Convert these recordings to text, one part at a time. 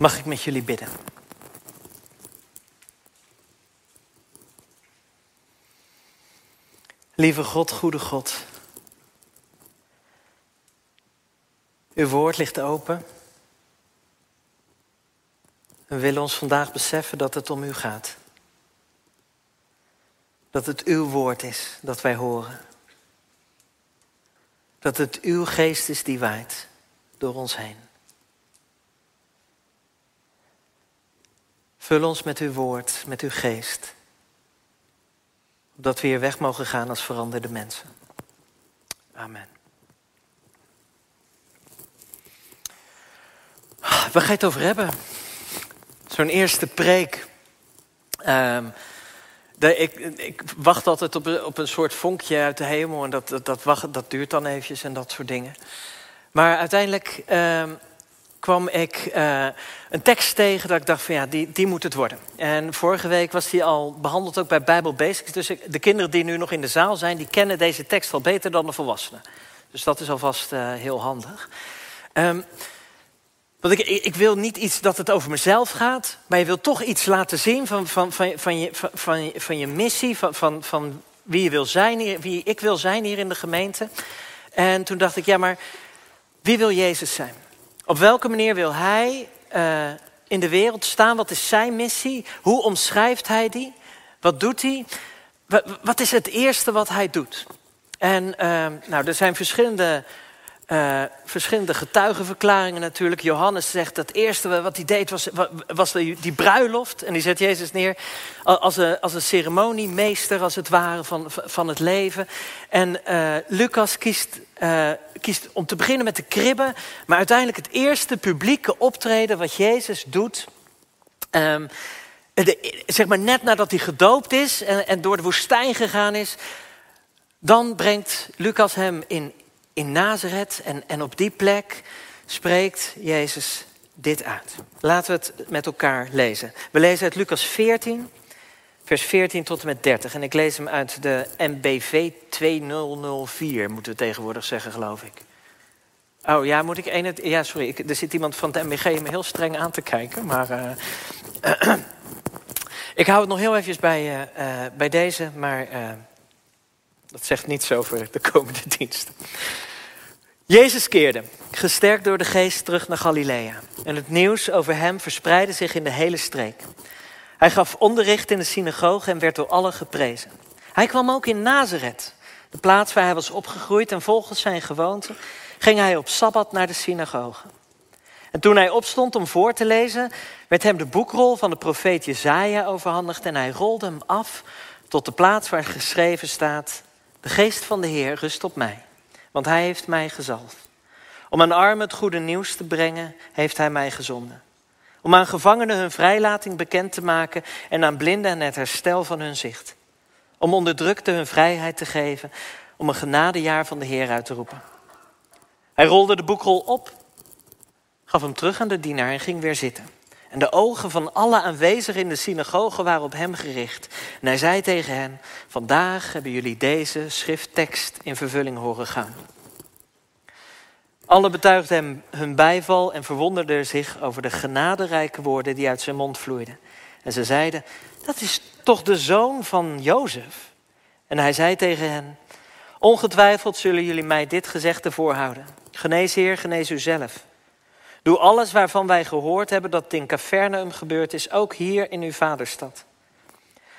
Mag ik met jullie bidden? Lieve God, goede God. Uw woord ligt open. We willen ons vandaag beseffen dat het om u gaat. Dat het uw woord is dat wij horen. Dat het uw geest is die waait door ons heen. Vul ons met uw woord, met uw geest. Opdat we hier weg mogen gaan als veranderde mensen. Amen. Waar ga je het over hebben? Zo'n eerste preek. Ik wacht altijd op een soort vonkje uit de hemel. En dat duurt dan eventjes en dat soort dingen. Maar uiteindelijk kwam ik een tekst tegen dat ik dacht van ja, die moet het worden. En vorige week was die al behandeld ook bij Bible Basics. Dus de kinderen die nu nog in de zaal zijn, die kennen deze tekst al beter dan de volwassenen. Dus dat is alvast heel handig. Want ik wil niet iets dat het over mezelf gaat, maar je wilt toch iets laten zien van je missie, van wie je wil zijn, wie ik wil zijn hier in de gemeente. En toen dacht ik, ja, maar wie wil Jezus zijn? Op welke manier wil hij in de wereld staan? Wat is zijn missie? Hoe omschrijft hij die? Wat doet hij? Wat is het eerste wat hij doet? En er zijn verschillende getuigenverklaringen natuurlijk. Johannes zegt dat het eerste wat hij deed was die bruiloft. En die zet Jezus neer als een ceremoniemeester, als het ware, van het leven. En Lucas kiest om te beginnen met de kribben. Maar uiteindelijk het eerste publieke optreden wat Jezus doet. Zeg maar net nadat hij gedoopt is en door de woestijn gegaan is. Dan brengt Lucas hem in Nazaret en op die plek spreekt Jezus dit uit. Laten we het met elkaar lezen. We lezen uit Lucas 14, vers 14 tot en met 30. En ik lees hem uit de MBV 2004, moeten we tegenwoordig zeggen, geloof ik. Oh ja, moet ik ja, sorry, er zit iemand van de MBG me heel streng aan te kijken. Maar ik hou het nog heel even bij deze, maar... Dat zegt niets over de komende dienst. Jezus keerde, gesterkt door de geest, terug naar Galilea. En het nieuws over hem verspreidde zich in de hele streek. Hij gaf onderricht in de synagoge en werd door allen geprezen. Hij kwam ook in Nazaret, de plaats waar hij was opgegroeid. En volgens zijn gewoonte ging hij op Sabbat naar de synagoge. En toen hij opstond om voor te lezen, werd hem de boekrol van de profeet Jezaja overhandigd. En hij rolde hem af tot de plaats waar geschreven staat: de geest van de Heer rust op mij, want hij heeft mij gezalfd. Om aan armen het goede nieuws te brengen, heeft hij mij gezonden. Om aan gevangenen hun vrijlating bekend te maken en aan blinden het herstel van hun zicht. Om onderdrukten hun vrijheid te geven, om een genadejaar van de Heer uit te roepen. Hij rolde de boekrol op, gaf hem terug aan de dienaar en ging weer zitten. En de ogen van alle aanwezigen in de synagoge waren op hem gericht. En hij zei tegen hen: vandaag hebben jullie deze schrifttekst in vervulling horen gaan. Allen betuigden hem hun bijval en verwonderden zich over de genaderijke woorden die uit zijn mond vloeiden. En ze zeiden: dat is toch de zoon van Jozef? En hij zei tegen hen: ongetwijfeld zullen jullie mij dit gezegde voorhouden. Genees, Heer, genees u zelf. Doe alles waarvan wij gehoord hebben dat het in Capernaum gebeurd is, ook hier in uw vaderstad.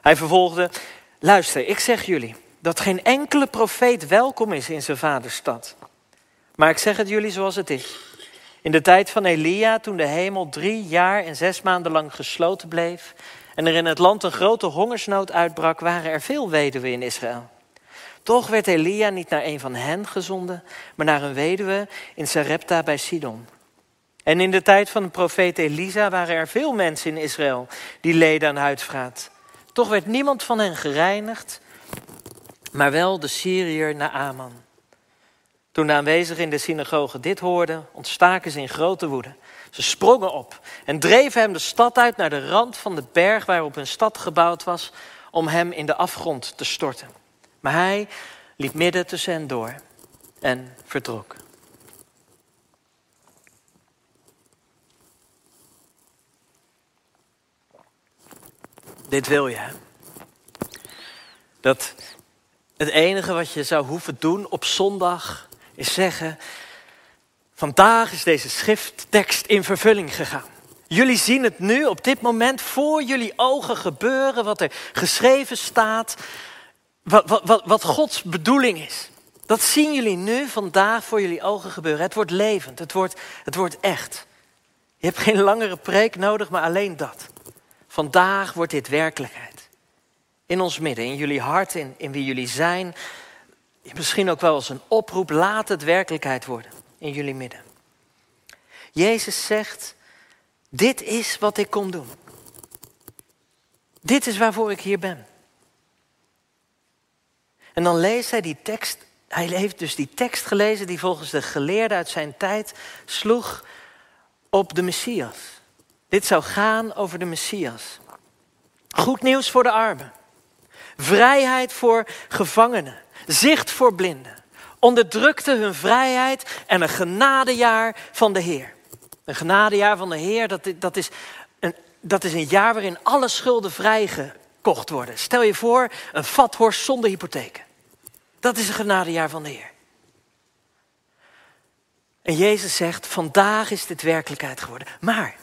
Hij vervolgde: luister, ik zeg jullie dat geen enkele profeet welkom is in zijn vaderstad. Maar ik zeg het jullie zoals het is. In de tijd van Elia, toen de hemel 3 jaar en 6 maanden lang gesloten bleef en er in het land een grote hongersnood uitbrak, waren er veel weduwen in Israël. Toch werd Elia niet naar een van hen gezonden, maar naar een weduwe in Sarepta bij Sidon. En in de tijd van de profeet Elisa waren er veel mensen in Israël die leden aan huidvraat. Toch werd niemand van hen gereinigd, maar wel de Syriër Naäman. Toen de aanwezigen in de synagoge dit hoorden, ontstaken ze in grote woede. Ze sprongen op en dreven hem de stad uit naar de rand van de berg waarop hun stad gebouwd was, om hem in de afgrond te storten. Maar hij liep midden tussen hen door en vertrok. Dit wil je. Dat het enige wat je zou hoeven doen op zondag is zeggen: vandaag is deze schrifttekst in vervulling gegaan. Jullie zien het nu op dit moment voor jullie ogen gebeuren, wat er geschreven staat, wat Gods bedoeling is. Dat zien jullie nu vandaag voor jullie ogen gebeuren. Het wordt levend, het wordt echt. Je hebt geen langere preek nodig, maar alleen dat. Vandaag wordt dit werkelijkheid. In ons midden, in jullie hart, in wie jullie zijn. Misschien ook wel als een oproep, laat het werkelijkheid worden in jullie midden. Jezus zegt: dit is wat ik kom doen. Dit is waarvoor ik hier ben. En dan leest hij die tekst. Hij heeft dus die tekst gelezen die volgens de geleerden uit zijn tijd sloeg op de Messias. Dit zou gaan over de Messias. Goed nieuws voor de armen. Vrijheid voor gevangenen. Zicht voor blinden. Onderdrukte hun vrijheid en een genadejaar van de Heer. Een genadejaar van de Heer, dat is een jaar waarin alle schulden vrijgekocht worden. Stel je voor, een vathorst zonder hypotheken. Dat is een genadejaar van de Heer. En Jezus zegt: vandaag is dit werkelijkheid geworden. Maar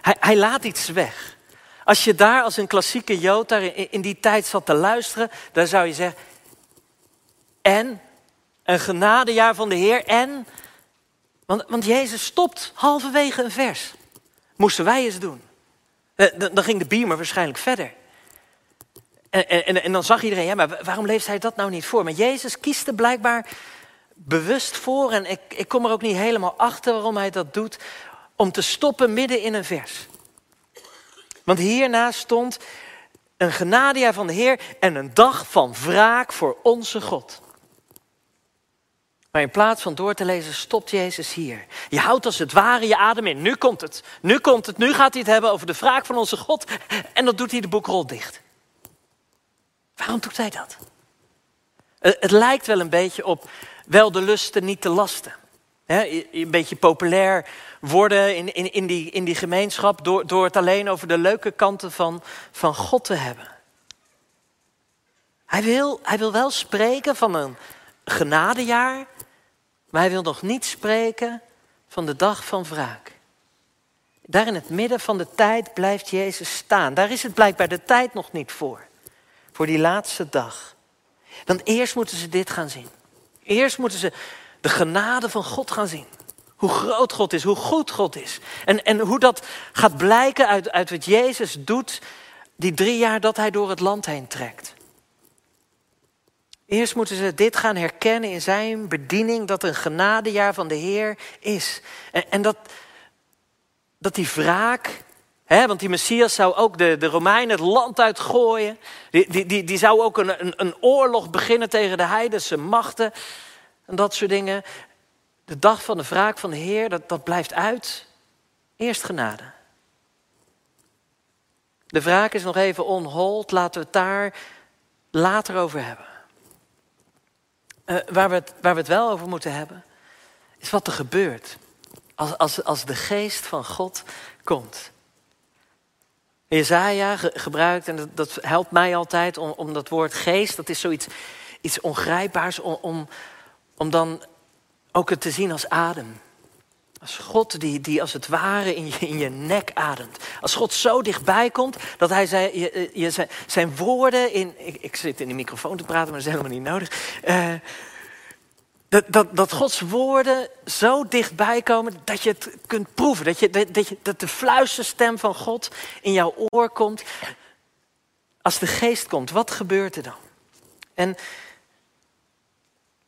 hij laat iets weg. Als je daar als een klassieke Jood daar in die tijd zat te luisteren, dan zou je zeggen: en een genadejaar van de Heer en... Want Jezus stopt halverwege een vers. Moesten wij eens doen. Dan ging de beamer waarschijnlijk verder. En dan zag iedereen: ja, maar waarom leest hij dat nou niet voor? Maar Jezus kiest er blijkbaar bewust voor. En ik kom er ook niet helemaal achter waarom hij dat doet. Om te stoppen midden in een vers. Want hierna stond: een genadejaar van de Heer en een dag van wraak voor onze God. Maar in plaats van door te lezen, stopt Jezus hier. Je houdt als het ware je adem in. Nu komt het. Nu komt het. Nu gaat hij het hebben over de wraak van onze God. En dan doet hij de boekrol dicht. Waarom doet hij dat? Het lijkt wel een beetje op wel de lusten niet te lasten. He, een beetje populair worden in die gemeenschap door het alleen over de leuke kanten van God te hebben. Hij wil wel spreken van een genadejaar, maar hij wil nog niet spreken van de dag van wraak. Daar in het midden van de tijd blijft Jezus staan. Daar is het blijkbaar de tijd nog niet voor. Voor die laatste dag. Want eerst moeten ze dit gaan zien. Eerst moeten ze de genade van God gaan zien. Hoe groot God is, hoe goed God is. En hoe dat gaat blijken uit wat Jezus doet die 3 jaar dat hij door het land heen trekt. Eerst moeten ze dit gaan herkennen in zijn bediening, dat een genadejaar van de Heer is. En dat die wraak, want die Messias zou ook de Romeinen het land uitgooien. Die zou ook een oorlog beginnen tegen de heidense machten en dat soort dingen. De dag van de wraak van de Heer, dat blijft uit. Eerst genade. De wraak is nog even on hold, laten we het daar later over hebben. Waar we het wel over moeten hebben, is wat er gebeurt als de geest van God komt. Jezaja gebruikt, en dat helpt mij altijd, om dat woord geest, dat is zoiets ongrijpbaars, om dan ook het te zien als adem. Als God die als het ware in je nek ademt. Als God zo dichtbij komt dat hij zijn woorden in... Ik zit in de microfoon te praten, maar dat is helemaal niet nodig. Dat Gods woorden zo dichtbij komen dat je het kunt proeven. Dat de fluisterstem van God in jouw oor komt. Als de geest komt, wat gebeurt er dan? En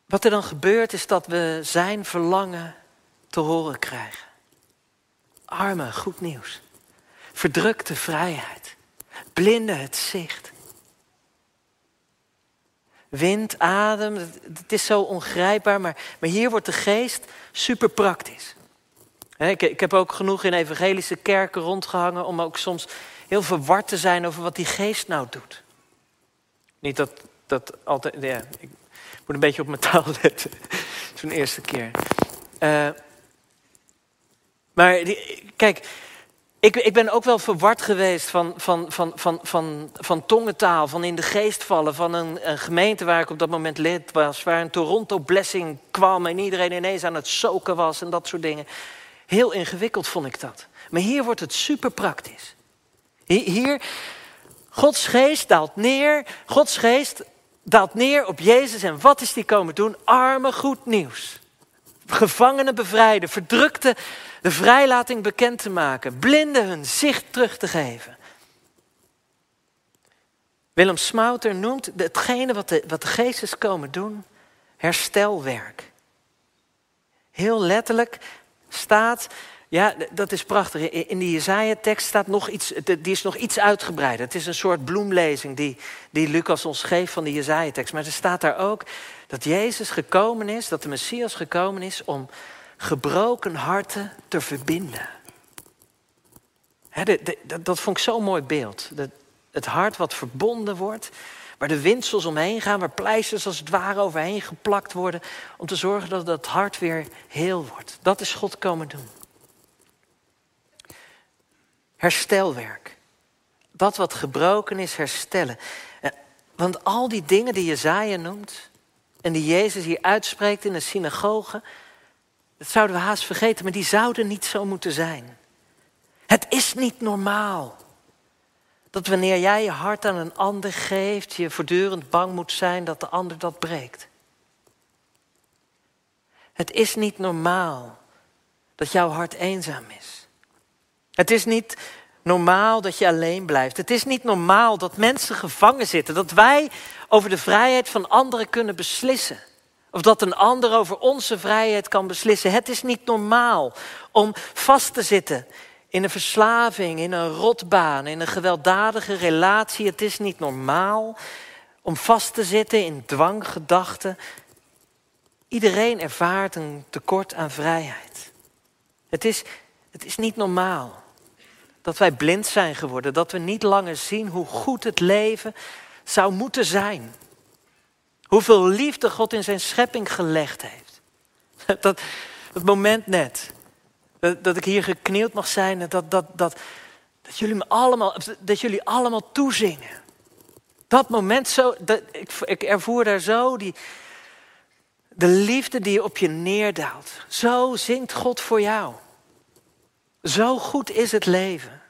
wat er dan gebeurt is dat we zijn verlangen te horen krijgen. Armen, goed nieuws. Verdrukte vrijheid. Blinden, het zicht. Wind, adem, het is zo ongrijpbaar, maar hier wordt de geest super praktisch. Ik heb ook genoeg in evangelische kerken rondgehangen om ook soms heel verward te zijn over wat die geest nou doet. Niet dat altijd... Ja, ik moet een beetje op mijn taal letten. Zo'n eerste keer. Maar kijk, Ik ben ook wel verward geweest van tongentaal, van in de geest vallen, van een gemeente waar ik op dat moment lid was, waar een Toronto blessing kwam en iedereen ineens aan het soken was en dat soort dingen. Heel ingewikkeld vond ik dat. Maar hier wordt het super praktisch. Hier, Gods geest daalt neer, Gods geest daalt neer op Jezus en wat is die komen doen? Arme goed nieuws. Gevangenen bevrijden, verdrukten de vrijlating bekend te maken, blinden hun zicht terug te geven. Willem Smouter noemt hetgene wat de geest is komen doen, herstelwerk. Heel letterlijk staat, ja dat is prachtig, in die Jezaja tekst staat nog iets, die is nog iets uitgebreider. Het is een soort bloemlezing die Lucas ons geeft van die Jezaja tekst. Maar er staat daar ook dat Jezus gekomen is, dat de Messias gekomen is om gebroken harten te verbinden. Dat vond ik zo'n mooi beeld. Het hart wat verbonden wordt, waar de windsels omheen gaan, waar pleisters als het ware overheen geplakt worden, om te zorgen dat dat hart weer heel wordt. Dat is God komen doen. Herstelwerk. Dat wat gebroken is, herstellen. Want al die dingen die Jezaja noemt en die Jezus hier uitspreekt in de synagoge, dat zouden we haast vergeten, maar die zouden niet zo moeten zijn. Het is niet normaal dat wanneer jij je hart aan een ander geeft, je voortdurend bang moet zijn dat de ander dat breekt. Het is niet normaal dat jouw hart eenzaam is. Het is niet normaal dat je alleen blijft. Het is niet normaal dat mensen gevangen zitten, dat wij over de vrijheid van anderen kunnen beslissen. Of dat een ander over onze vrijheid kan beslissen. Het is niet normaal om vast te zitten in een verslaving, in een rotbaan, in een gewelddadige relatie. Het is niet normaal om vast te zitten in dwanggedachten. Iedereen ervaart een tekort aan vrijheid. Het is niet normaal dat wij blind zijn geworden. Dat we niet langer zien hoe goed het leven zou moeten zijn. Hoeveel liefde God in zijn schepping gelegd heeft. Dat moment net. Dat ik hier geknield mag zijn. Dat jullie allemaal toezingen. Dat moment zo. Ik ervoer daar zo de liefde die op je neerdaalt. Zo zingt God voor jou. Zo goed is het leven.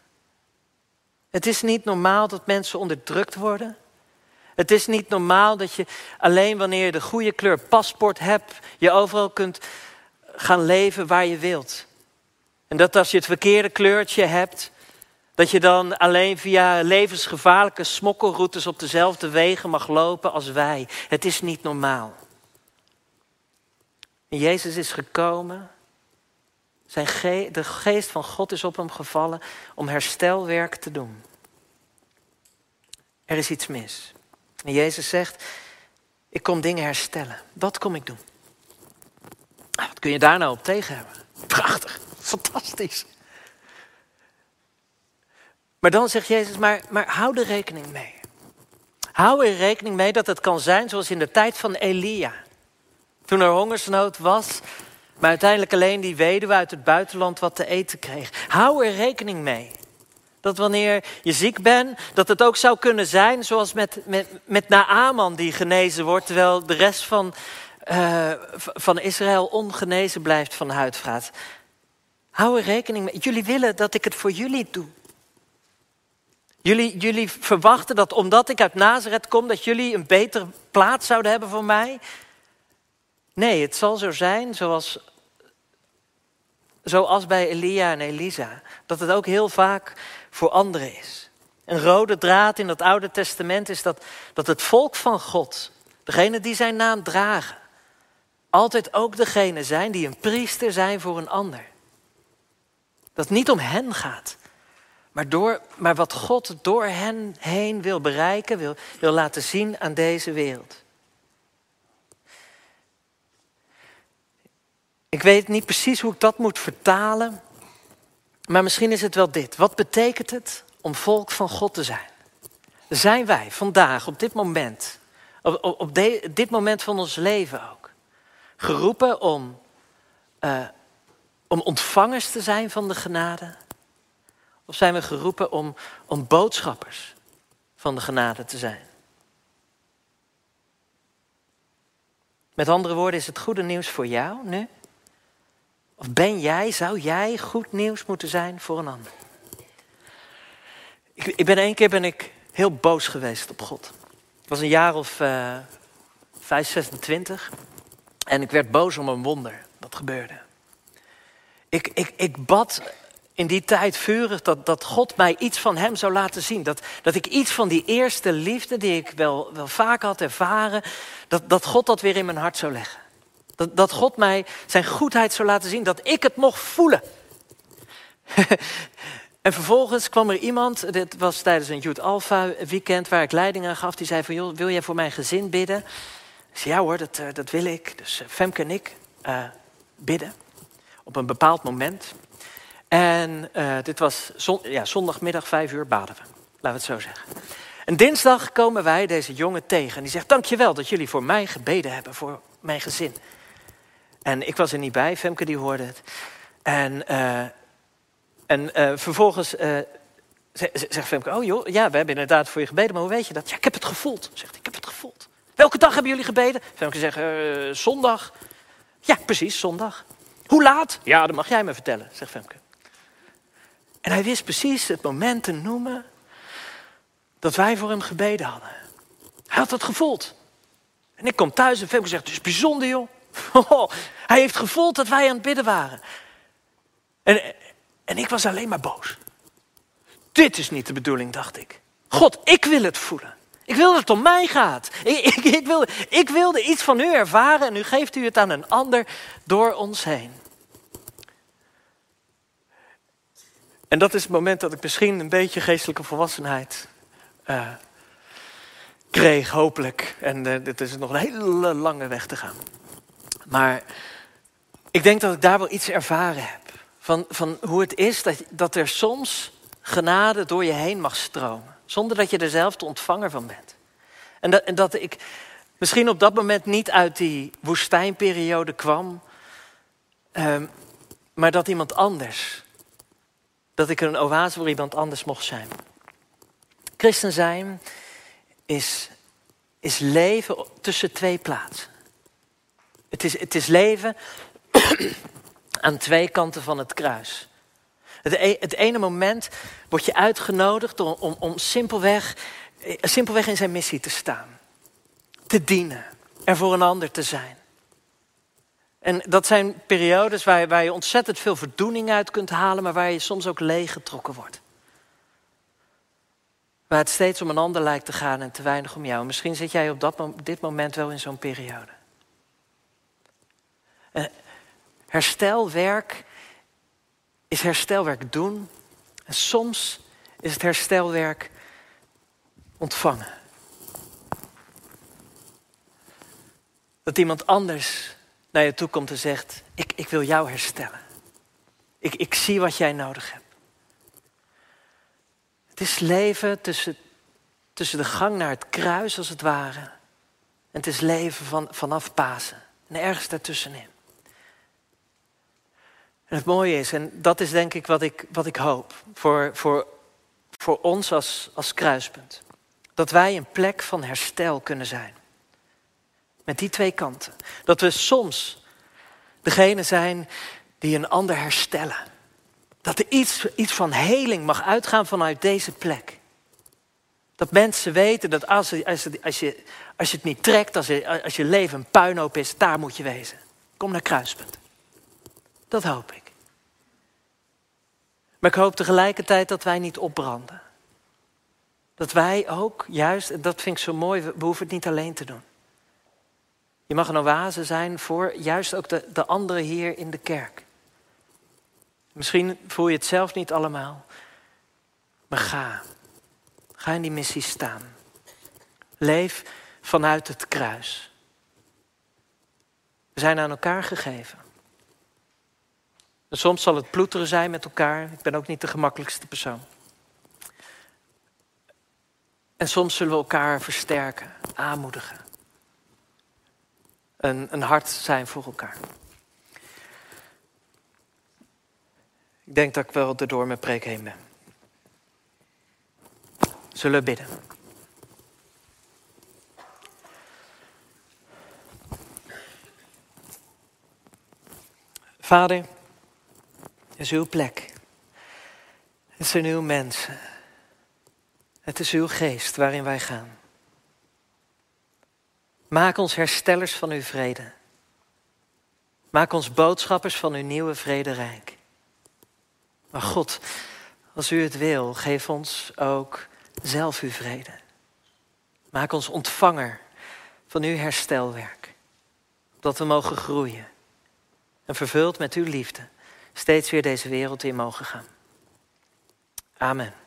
Het is niet normaal dat mensen onderdrukt worden. Het is niet normaal dat je alleen wanneer je de goede kleur paspoort hebt, je overal kunt gaan leven waar je wilt. En dat als je het verkeerde kleurtje hebt, dat je dan alleen via levensgevaarlijke smokkelroutes op dezelfde wegen mag lopen als wij. Het is niet normaal. En Jezus is gekomen. De geest van God is op hem gevallen om herstelwerk te doen. Er is iets mis. En Jezus zegt, ik kom dingen herstellen. Dat kom ik doen. Wat kun je daar nou op tegen hebben? Prachtig, fantastisch. Maar dan zegt Jezus, maar hou er rekening mee. Hou er rekening mee dat het kan zijn zoals in de tijd van Elia. Toen er hongersnood was, maar uiteindelijk alleen die weduwe uit het buitenland wat te eten kreeg. Hou er rekening mee. Dat wanneer je ziek bent, dat het ook zou kunnen zijn zoals met Naäman die genezen wordt, terwijl de rest van Israël ongenezen blijft van huidvraat. Hou er rekening mee. Jullie willen dat ik het voor jullie doe. Jullie verwachten dat omdat ik uit Nazaret kom, dat jullie een betere plaats zouden hebben voor mij. Nee, het zal zo zijn zoals bij Elia en Elisa, dat het ook heel vaak voor anderen is. Een rode draad in het Oude Testament is dat het volk van God, degene die zijn naam dragen, altijd ook degene zijn die een priester zijn voor een ander. Dat het niet om hen gaat, maar wat God door hen heen wil bereiken, wil laten zien aan deze wereld. Ik weet niet precies hoe ik dat moet vertalen, maar misschien is het wel dit. Wat betekent het om volk van God te zijn? Zijn wij vandaag, op dit moment, dit moment van ons leven ook, geroepen om ontvangers te zijn van de genade? Of zijn we geroepen om boodschappers van de genade te zijn? Met andere woorden, is het goede nieuws voor jou nu? Of zou jij goed nieuws moeten zijn voor een ander? Eén keer ben ik heel boos geweest op God. Ik was een jaar of 26. En ik werd boos om een wonder dat gebeurde. Ik bad in die tijd vurig dat God mij iets van hem zou laten zien. Dat ik iets van die eerste liefde die ik wel vaak had ervaren, dat God dat weer in mijn hart zou leggen. Dat God mij zijn goedheid zou laten zien, dat ik het mocht voelen. En vervolgens kwam er iemand, dit was tijdens een Youth Alpha weekend waar ik leiding aan gaf. Die zei van, joh, wil jij voor mijn gezin bidden? Ik zei, ja hoor, dat wil ik. Dus Femke en ik bidden op een bepaald moment. En dit was zondagmiddag 5 uur baden we, laten we het zo zeggen. En dinsdag komen wij deze jongen tegen. En die zegt, dankjewel dat jullie voor mij gebeden hebben, voor mijn gezin. En ik was er niet bij, Femke die hoorde het. En vervolgens zegt Femke, oh joh, ja, we hebben inderdaad voor je gebeden, maar hoe weet je dat? Ja, ik heb het gevoeld, zegt hij, ik heb het gevoeld. Welke dag hebben jullie gebeden? Femke zegt, zondag. Ja, precies, zondag. Hoe laat? Ja, dat mag jij me vertellen, zegt Femke. En hij wist precies het moment te noemen dat wij voor hem gebeden hadden. Hij had dat gevoeld. En ik kom thuis en Femke zegt, het is bijzonder joh. Oh, hij heeft gevoeld dat wij aan het bidden waren. En ik was alleen maar boos. Dit is niet de bedoeling, dacht ik. God, ik wil het voelen. Ik wil dat het om mij gaat. Ik wilde iets van u ervaren en nu geeft u het aan een ander door ons heen. En dat is het moment dat ik misschien een beetje geestelijke volwassenheid kreeg, hopelijk. En dit is nog een hele lange weg te gaan. Maar ik denk dat ik daar wel iets ervaren heb. Van hoe het is dat er soms genade door je heen mag stromen. Zonder dat je er zelf de ontvanger van bent. En dat ik misschien op dat moment niet uit die woestijnperiode kwam. Maar dat iemand anders. Dat ik een oase voor iemand anders mocht zijn. Christen zijn is leven tussen twee plaatsen. Het is leven aan twee kanten van het kruis. Het ene moment word je uitgenodigd om simpelweg in zijn missie te staan. Te dienen. Er voor een ander te zijn. En dat zijn periodes waar je ontzettend veel voldoening uit kunt halen, maar waar je soms ook leeggetrokken wordt. Waar het steeds om een ander lijkt te gaan en te weinig om jou. Misschien zit jij op dit moment wel in zo'n periode. Herstelwerk is herstelwerk doen. En soms is het herstelwerk ontvangen. Dat iemand anders naar je toe komt en zegt, ik wil jou herstellen. Ik zie wat jij nodig hebt. Het is leven tussen de gang naar het kruis als het ware. En het is leven vanaf Pasen. En ergens daartussenin. En het mooie is, en dat is denk ik wat ik hoop voor ons als kruispunt. Dat wij een plek van herstel kunnen zijn. Met die twee kanten. Dat we soms degene zijn die een ander herstellen. Dat er iets van heling mag uitgaan vanuit deze plek. Dat mensen weten dat als je het niet trekt, als je leven een puinhoop is, daar moet je wezen. Kom naar kruispunt. Dat hoop ik. Maar ik hoop tegelijkertijd dat wij niet opbranden. Dat wij ook juist, en dat vind ik zo mooi, we hoeven het niet alleen te doen. Je mag een oase zijn voor juist ook de anderen hier in de kerk. Misschien voel je het zelf niet allemaal. Maar ga in die missie staan. Leef vanuit het kruis. We zijn aan elkaar gegeven. En soms zal het ploeteren zijn met elkaar. Ik ben ook niet de gemakkelijkste persoon. En soms zullen we elkaar versterken, aanmoedigen. Een hart zijn voor elkaar. Ik denk dat ik wel erdoor mijn preek heen ben. Zullen we bidden? Vader, het is uw plek. Het zijn uw mensen. Het is uw geest waarin wij gaan. Maak ons herstellers van uw vrede. Maak ons boodschappers van uw nieuwe vrederijk. Maar God, als u het wil, geef ons ook zelf uw vrede. Maak ons ontvanger van uw herstelwerk. Dat we mogen groeien. En vervuld met uw liefde steeds weer deze wereld in mogen gaan. Amen.